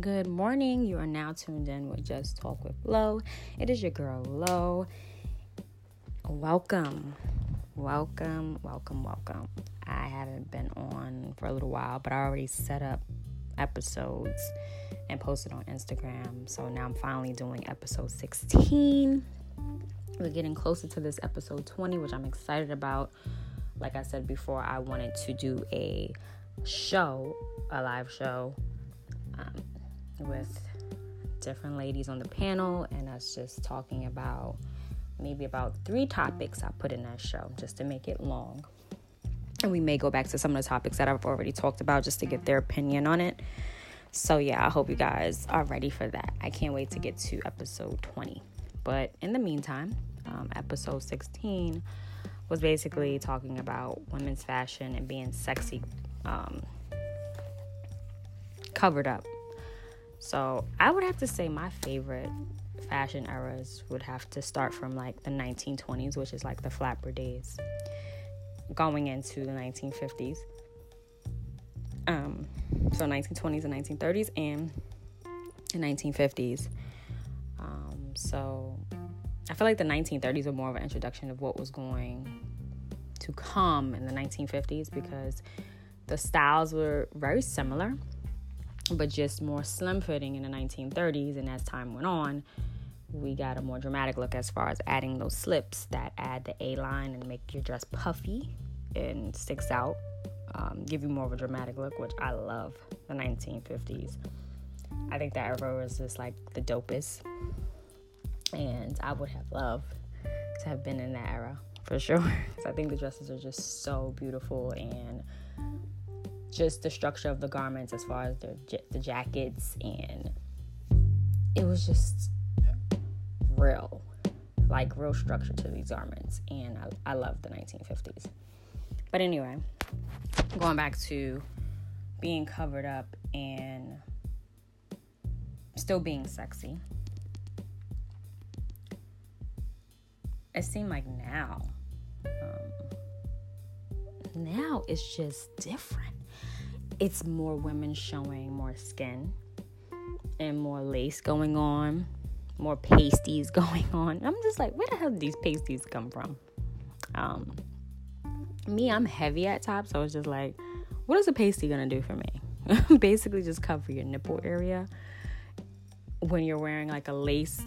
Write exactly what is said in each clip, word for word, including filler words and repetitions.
Good morning. You are now tuned in with Just Talk With Lo. It is your girl Lo. Welcome. Welcome, welcome, welcome. I haven't been on for a little while, but I already set up episodes and posted on Instagram. So now I'm finally doing episode sixteen. We're getting closer to this episode twenty, which I'm excited about. Like I said before, I wanted to do a show, a live show, um, with different ladies on the panel and us just talking about maybe about three topics I put in that show just to make it long. And we may go back to some of the topics that I've already talked about just to get their opinion on it. So yeah, I hope you guys are ready for that. I can't wait to get to episode twenty. But in the meantime, um, episode sixteen was basically talking about women's fashion and being sexy, um, covered up. So I would have to say my favorite fashion eras would have to start from like the nineteen twenties, which is like the flapper days, going into the nineteen fifties. Um, so nineteen twenties and nineteen thirties and the nineteen fifties. Um, so I feel like the nineteen thirties were more of an introduction of what was going to come in the nineteen fifties, because the styles were very similar, but just more slim fitting in the nineteen thirties. And as time went on, we got a more dramatic look as far as adding those slips that add the A-line and make your dress puffy and sticks out, um, give you more of a dramatic look, which I love. The nineteen fifties, I think that era was just like the dopest, and I would have loved to have been in that era for sure. So I think the dresses are just so beautiful, and just the structure of the garments as far as the, the jackets, and it was just real, like real structure to these garments, and I, I love the nineteen fifties. But anyway, going back to being covered up and still being sexy, it seemed like now, um, now it's just different. It's more women showing more skin and more lace going on, more pasties going on. I'm just like, where the hell did these pasties come from? Um, me, I'm heavy at top, so it's just like, what is a pasty gonna do for me? Basically just cover your nipple area when you're wearing like a lace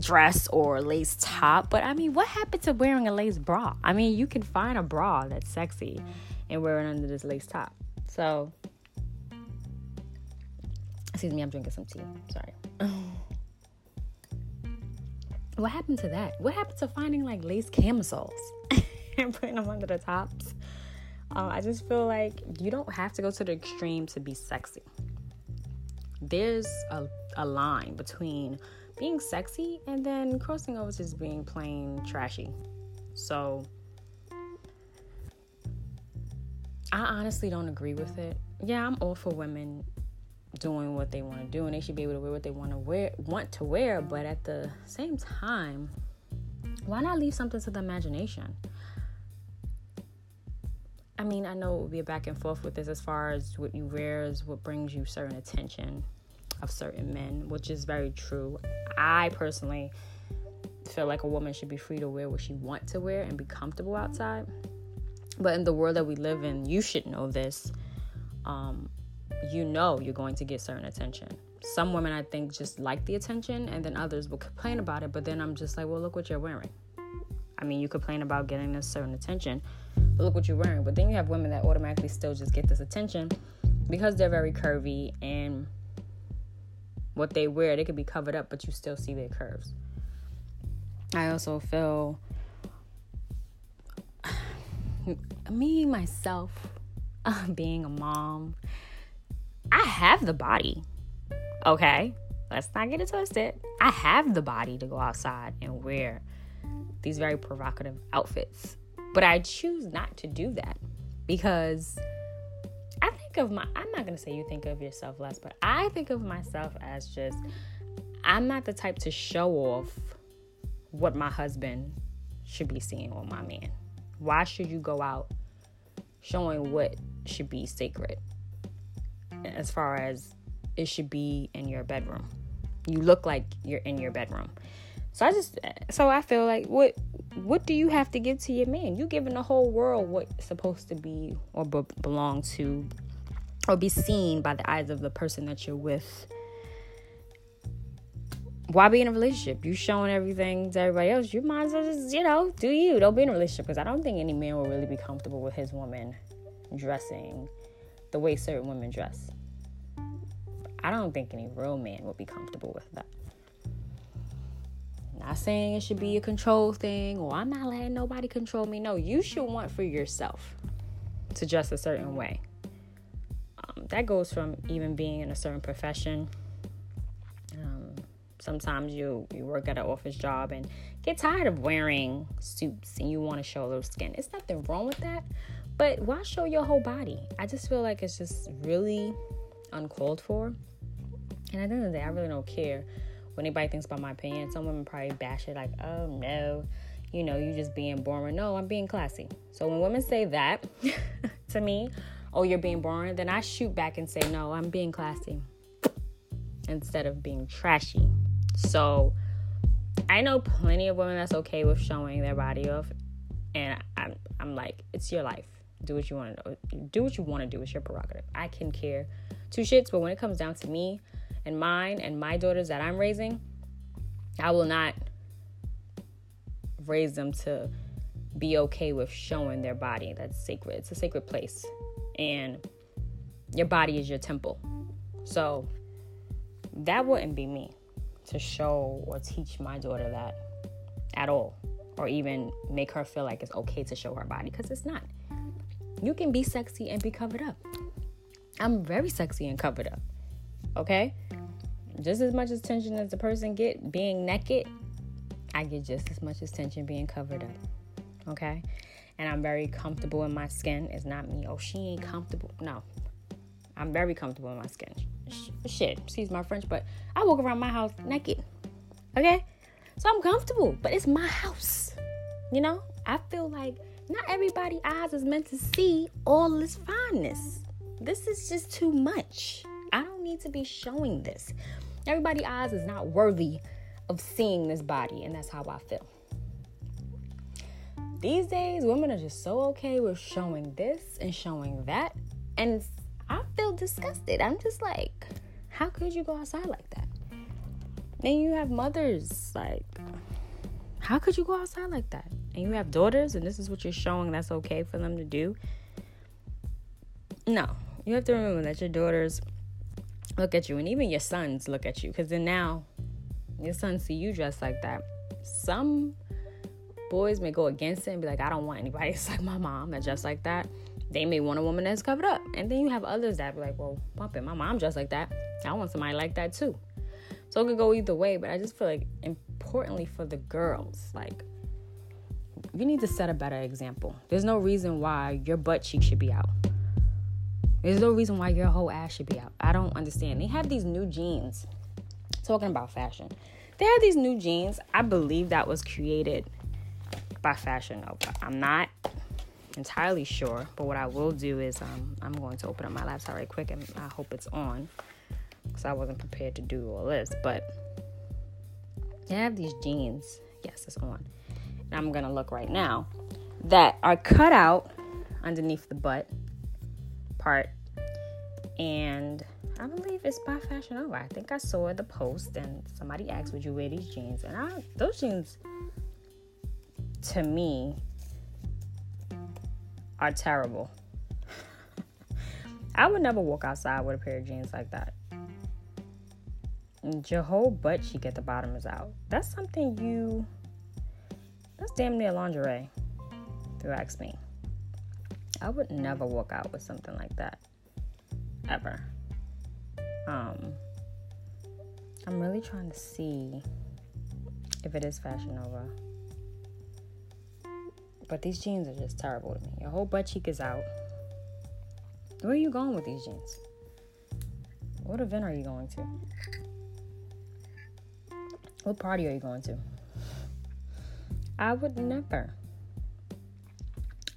dress or a lace top. But I mean, what happened to wearing a lace bra? I mean, you can find a bra that's sexy and wear it under this lace top. So, excuse me, I'm drinking some tea. Sorry. What happened to that? What happened to finding like lace camisoles and putting them under the tops? Um, I just feel like you don't have to go to the extreme to be sexy. There's a, a line between being sexy and then crossing over to just being plain trashy. So I honestly don't agree with it. Yeah, I'm all for women doing what they want to do, and they should be able to wear what they want to wear, want to wear. But at the same time, why not leave something to the imagination? I mean, I know it would be a back and forth with this as far as what you wear is what brings you certain attention of certain men, which is very true. I personally feel like a woman should be free to wear what she wants to wear and be comfortable outside. But in the world that we live in, you should know this. Um, you know you're going to get certain attention. Some women, I think, just like the attention, and then others will complain about it. But then I'm just like, well, look what you're wearing. I mean, you complain about getting this certain attention, but look what you're wearing. But then you have women that automatically still just get this attention because they're very curvy, and what they wear, they could be covered up, but you still see their curves. I also feel... me, myself, uh, being a mom, I have the body, okay? Let's not get it twisted. I have the body to go outside and wear these very provocative outfits. But I choose not to do that because I think of my... I'm not going to say you think of yourself less, but I think of myself as just... I'm not the type to show off what my husband should be seeing or my man. Why should you go out showing what should be sacred as far as it should be in your bedroom. You look like you're in your bedroom. So I just, so I feel like, what, what do you have to give to your man? You giving the whole world what's supposed to be or be- belong to or be seen by the eyes of the person that you're with. Why be in a relationship? You showing everything to everybody else. You might as well just, you know, do you. Don't be in a relationship, because I don't think any man will really be comfortable with his woman dressing the way certain women dress. I don't think any real man would be comfortable with that. I'm not saying it should be a control thing, or I'm not letting nobody control me. No, you should want for yourself to dress a certain way. Um, that goes from even being in a certain profession. Um, sometimes you, you work at an office job and get tired of wearing suits and you want to show a little skin. There's nothing wrong with that, but why show your whole body? I just feel like it's just really uncalled for. And at the end of the day, I really don't care what anybody thinks about my opinion. Some women probably bash it like, oh no, you know, you just being boring. No, I'm being classy. So when women say that to me, oh, you're being boring, then I shoot back and say, no, I'm being classy instead of being trashy. So I know plenty of women that's okay with showing their body off, and I'm, I'm like, it's your life. Do what you want to do. Do what you want to do. It's your prerogative. I can care two shits, but when it comes down to me and mine and my daughters that I'm raising, I will not raise them to be okay with showing their body. That's sacred. It's a sacred place. And your body is your temple. So that wouldn't be me to show or teach my daughter that at all, or even make her feel like it's okay to show her body, because it's not. You can be sexy and be covered up. I'm very sexy and covered up, okay? Just as much attention as the person get being naked, I get just as much attention being covered up, okay? And I'm very comfortable in my skin. It's not me, oh, she ain't comfortable. No, I'm very comfortable in my skin. Shit, excuse my French, but I walk around my house naked, okay? So I'm comfortable, but it's my house, you know? I feel like not everybody's eyes is meant to see all this fondness. This is just too much. I don't need to be showing this. Everybody's eyes is not worthy of seeing this body, and that's how I feel. These days, women are just so okay with showing this and showing that, and I feel disgusted. I'm just like, how could you go outside like that? And you have mothers, like, how could you go outside like that? And you have daughters, and this is what you're showing that's okay for them to do? No. You have to remember that your daughters look at you, and even your sons look at you, because then now your sons see you dressed like that. Some boys may go against it and be like, I don't want anybody that's like my mom that dressed like that. They may want a woman that's covered up. And then you have others that be like, well, pump it, my mom dressed like that, I want somebody like that too. So it could go either way, but I just feel like, importantly for the girls, like, you need to set a better example. There's no reason why your butt cheek should be out. There's no reason why your whole ass should be out. I don't understand. They have these new jeans. Talking about fashion. They have these new jeans. I believe that was created by Fashion Nova. I'm not entirely sure, but what I will do is um, I'm going to open up my laptop right quick, and I hope it's on, because I wasn't prepared to do all this. But they have these jeans. Yes, it's on. And I'm going to look right now. That are cut out underneath the butt part, and I believe it's by Fashion Nova. I think I saw the post and somebody asked, would you wear these jeans? And I, those jeans to me are terrible. I would never walk outside with a pair of jeans like that. And your whole butt cheek at the bottom is out. That's something you, that's damn near lingerie, if you ask me. I would never walk out with something like that, ever. Um, I'm really trying to see if it is Fashion Nova. But these jeans are just terrible to me. Your whole butt cheek is out. Where are you going with these jeans? What event are you going to? What party are you going to? I would never.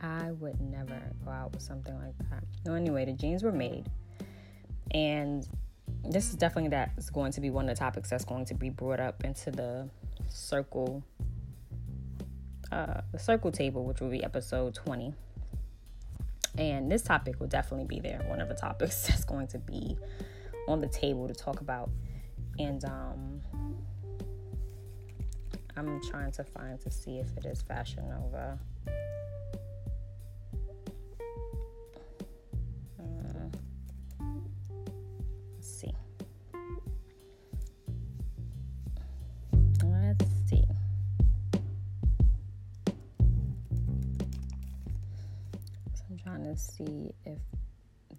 I would never go out with something like that. No, anyway, the jeans were made, and this is definitely that's going to be one of the topics that's going to be brought up into the circle, uh, the circle table, which will be episode twenty. And this topic will definitely be there. One of the topics that's going to be on the table to talk about. And um, I'm trying to find to see if it is Fashion Nova. Uh, let's see. Let's see. So I'm trying to see if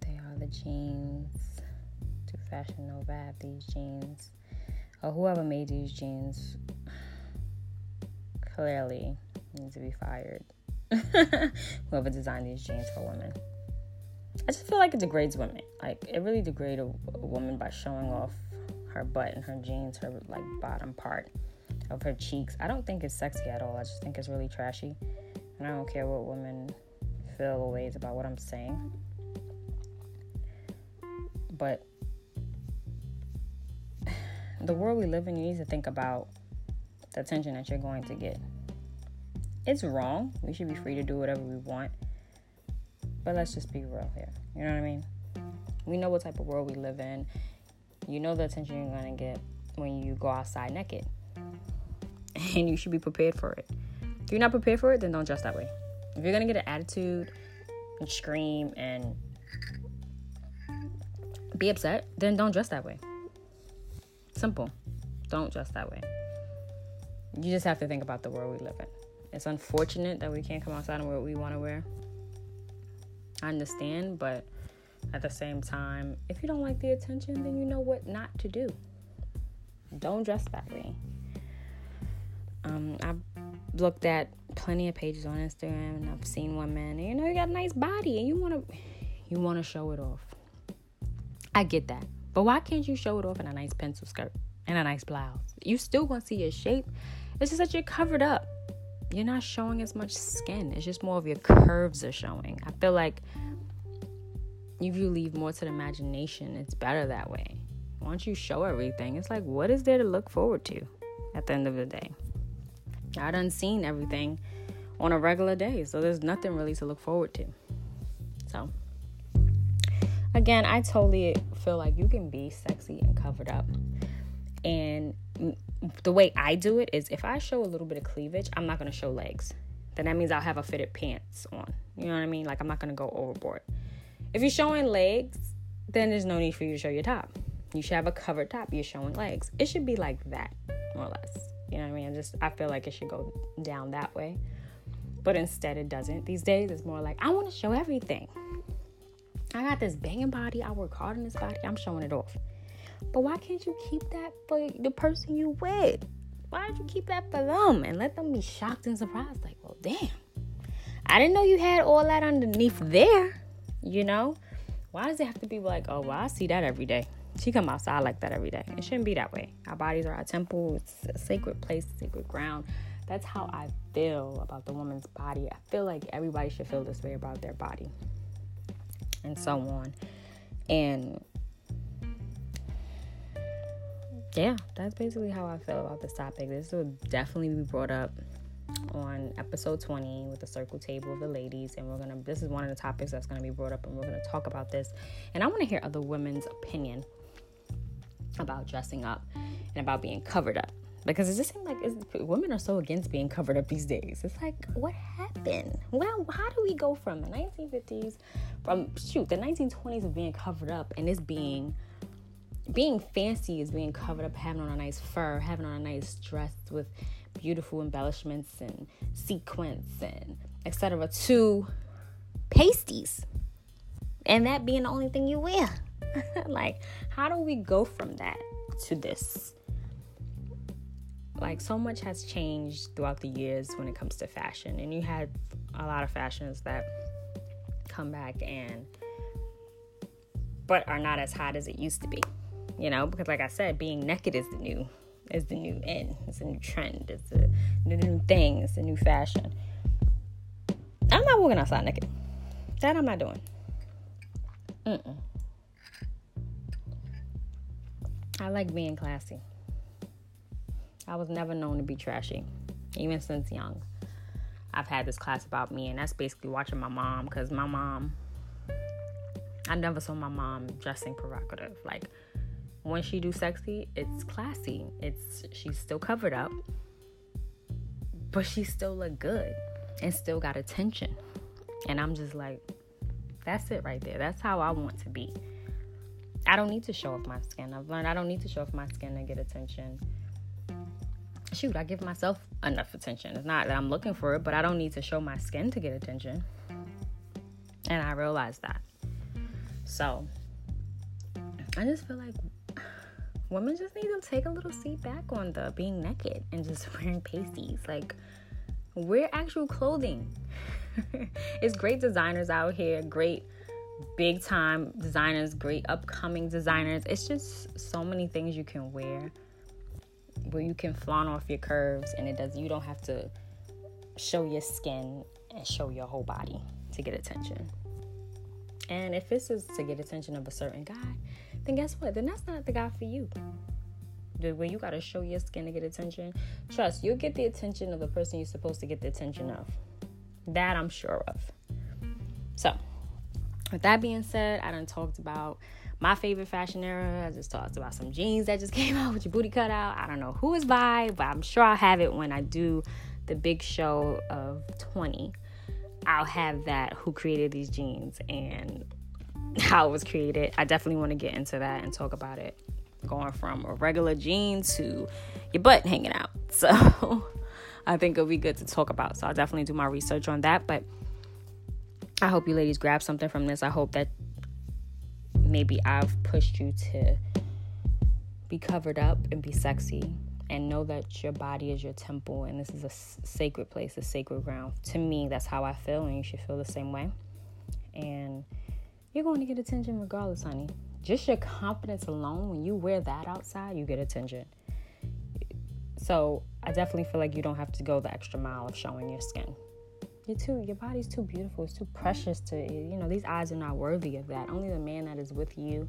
they are the jeans. Do Fashion Nova have these jeans? Or whoever made these jeans clearly needs to be fired. Whoever designed these jeans for women. I just feel like it degrades women. Like, it really degrades a, a woman by showing off her butt and her jeans, her, like, bottom part of her cheeks. I don't think it's sexy at all. I just think it's really trashy. And I don't care what women feel or ways about what I'm saying. But the world we live in, you need to think about the attention that you're going to get. It's wrong. We should be free to do whatever we want. But let's just be real here. You know what I mean? We know what type of world we live in. You know the attention you're going to get when you go outside naked. And you should be prepared for it. If you're not prepared for it, then don't dress that way. If you're going to get an attitude and scream and be upset, then don't dress that way. Simple. Don't dress that way. You just have to think about the world we live in. It's unfortunate that we can't come outside and wear what we want to wear. I understand, but at the same time, if you don't like the attention, then you know what not to do. Don't dress that way. Um, I've looked at plenty of pages on Instagram, and I've seen women, and you know, you got a nice body, and you want to you want to show it off. I get that. But why can't you show it off in a nice pencil skirt and a nice blouse? You still going to see your shape. It's just that you're covered up. You're not showing as much skin. It's just more of your curves are showing. I feel like if you leave more to the imagination, it's better that way. Once you show everything, it's like, what is there to look forward to at the end of the day? I done seen everything on a regular day, so there's nothing really to look forward to. So, again, I totally feel like you can be sexy and covered up. And the way I do it is if I show a little bit of cleavage, I'm not going to show legs. Then that means I'll have a fitted pants on. You know what I mean? Like, I'm not going to go overboard. If you're showing legs, then there's no need for you to show your top. You should have a covered top. You're showing legs. It should be like that, more or less. You know what I mean? I just, I feel like it should go down that way. But instead, it doesn't. These days, it's more like, I want to show everything. I got this banging body. I work hard on this body. I'm showing it off. But why can't you keep that for the person you with? Why don't you keep that for them and let them be shocked and surprised? Like, well, damn. I didn't know you had all that underneath there, you know? Why does it have to be like, oh, well, I see that every day. She come outside like that every day. It shouldn't be that way. Our bodies are our temple. It's a sacred place, sacred ground. That's how I feel about the woman's body. I feel like everybody should feel this way about their body and so on. And yeah, that's basically how I feel about this topic. This will definitely be brought up on episode twenty with the circle table of the ladies. And we're going to, this is one of the topics that's going to be brought up, and we're going to talk about this. And I want to hear other women's opinion about dressing up and about being covered up. Because it just seems like it's, women are so against being covered up these days. It's like, what happened? Well, how do we go from the nineteen fifties, from, shoot, the nineteen twenties of being covered up and this being... Being fancy is being covered up, having on a nice fur, having on a nice dress with beautiful embellishments and sequins and et cetera to pasties. And that being the only thing you wear. Like, how do we go from that to this? Like, so much has changed throughout the years when it comes to fashion. And you had a lot of fashions that come back and but are not as hot as it used to be. You know, because like I said, being naked is the new, is the new in. It's a new trend. It's a new thing. It's a new fashion. I'm not walking outside naked. That I'm not doing. Mm-mm. I like being classy. I was never known to be trashy, even since young. I've had this class about me, and that's basically watching my mom, because my mom, I never saw my mom dressing provocative. Like, when she do sexy, it's classy. It's she's still covered up, but she still look good and still got attention. And I'm just like, that's it right there. That's how I want to be. I don't need to show off my skin. I've learned I don't need to show off my skin to get attention. Shoot, I give myself enough attention. It's not that I'm looking for it, but I don't need to show my skin to get attention. And I realized that. So, I just feel like women just need to take a little seat back on the being naked and just wearing pasties. Like, wear actual clothing. It's great designers out here, great big time designers, great upcoming designers. It's just so many things you can wear, where you can flaunt off your curves, and it does you don't have to show your skin and show your whole body to get attention. And if this is to get attention of a certain guy, then guess what? Then that's not the guy for you. The way you gotta show your skin to get attention, trust, you'll get the attention of the person you're supposed to get the attention of. That I'm sure of. So, with that being said, I done talked about my favorite fashion era. I just talked about some jeans that just came out with your booty cut out. I don't know who is by, but I'm sure I'll have it when I do the big show of twenty. I'll have that, who created these jeans and how it was created. I definitely want to get into that and talk about it, going from a regular jean to your butt hanging out. So I think it'll be good to talk about. So I'll definitely do my research on that. But I hope you ladies grab something from this. I hope that maybe I've pushed you to be covered up and be sexy, and know that your body is your temple, and this is a s- sacred place, a sacred ground. To me, that's how I feel, and you should feel the same way. And you're going to get attention regardless, honey. Just your confidence alone, when you wear that outside, you get attention. So I definitely feel like you don't have to go the extra mile of showing your skin. You're too, your body's too beautiful. It's too precious to, you know, these eyes are not worthy of that. Only the man that is with you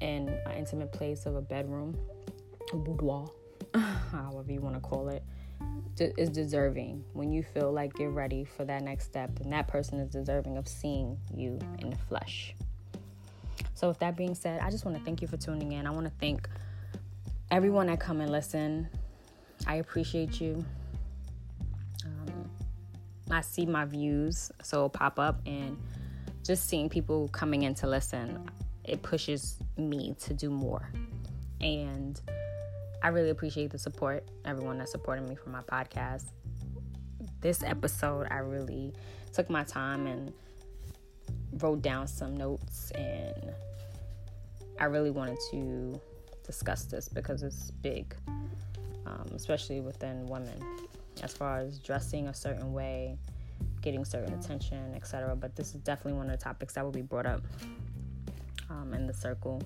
in an intimate place of a bedroom, a boudoir, however you want to call it, is deserving. When you feel like you're ready for that next step, and that person is deserving of seeing you in the flesh. So with that being said, I just want to thank you for tuning in. I want to thank everyone that come and listen. I appreciate you. Um, I see my views, so it'll pop up, and just seeing people coming in to listen, it pushes me to do more. And I really appreciate the support, everyone that supported me for my podcast. This episode, I really took my time and wrote down some notes, and I really wanted to discuss this because it's big, um, especially within women, as far as dressing a certain way, getting certain attention, et cetera. But this is definitely one of the topics that will be brought up um, in the circle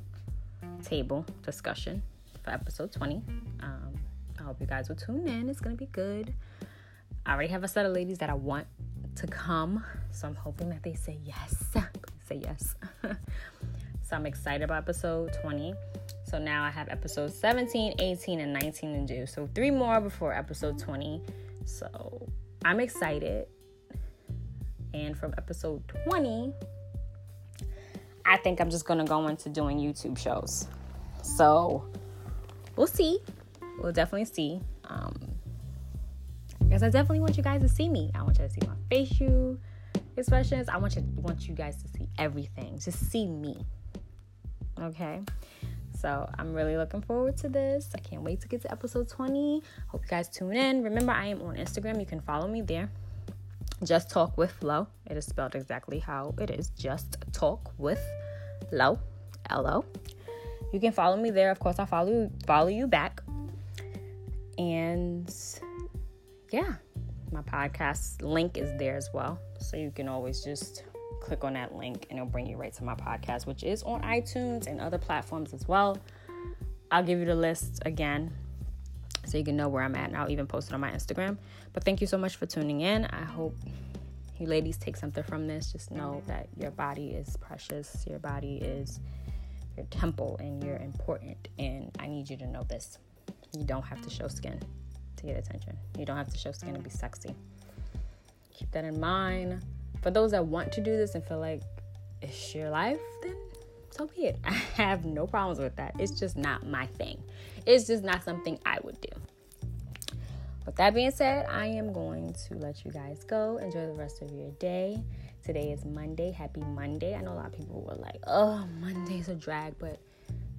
table discussion for episode twenty. um I hope you guys will tune in. It's gonna be good. I already have a set of ladies that I want to come, so I'm hoping that they say yes. say yes So I'm excited about episode twenty. So now I have episodes seventeen, eighteen, and nineteen to do, so three more before episode twenty. So I'm excited. And from episode twenty, I think I'm just gonna go into doing YouTube shows. So we'll see. We'll definitely see. Um, because I definitely want you guys to see me. I want you to see my facial expressions. I want you want you guys to see everything. Just see me. Okay. So I'm really looking forward to this. I can't wait to get to episode twenty. Hope you guys tune in. Remember, I am on Instagram. You can follow me there. Just Talk With Lo. It is spelled exactly how it is. Just Talk With Lo. L O. You can follow me there. Of course, I'll follow, follow you back. And yeah, my podcast link is there as well. So you can always just click on that link and it'll bring you right to my podcast, which is on iTunes and other platforms as well. I'll give you the list again, so you can know where I'm at, and I'll even post it on my Instagram. But thank you so much for tuning in. I hope you ladies take something from this. Just know that your body is precious. Your body is your temple and you're important, and I need you to know this. You don't have to show skin to get attention. You don't have to show skin to be sexy. Keep that in mind. For those that want to do this and feel like it's your life, then so be it. I have no problems with that. It's just not my thing. It's just not something I would do. With that being said, I am going to let you guys go. Enjoy the rest of your day. Today is Monday. Happy Monday. I know a lot of people were like, oh, Monday's a drag. But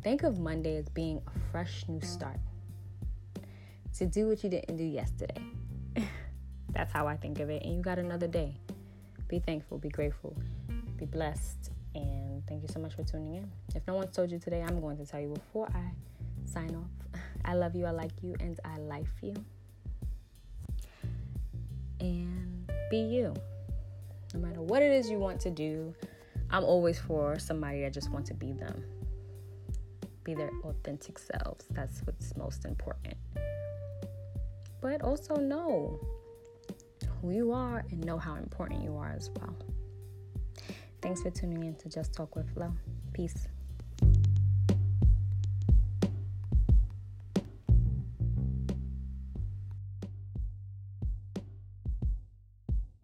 think of Monday as being a fresh new start. To do what you didn't do yesterday. That's how I think of it. And you got another day. Be thankful. Be grateful. Be blessed. And thank you so much for tuning in. If no one's told you today, I'm going to tell you before I sign off. I love you. I like you. And I life you. And be you. No matter what it is you want to do, I'm always for somebody that just wants to be them. Be their authentic selves. That's what's most important. But also know who you are and know how important you are as well. Thanks for tuning in to Just Talk with Lo. Peace.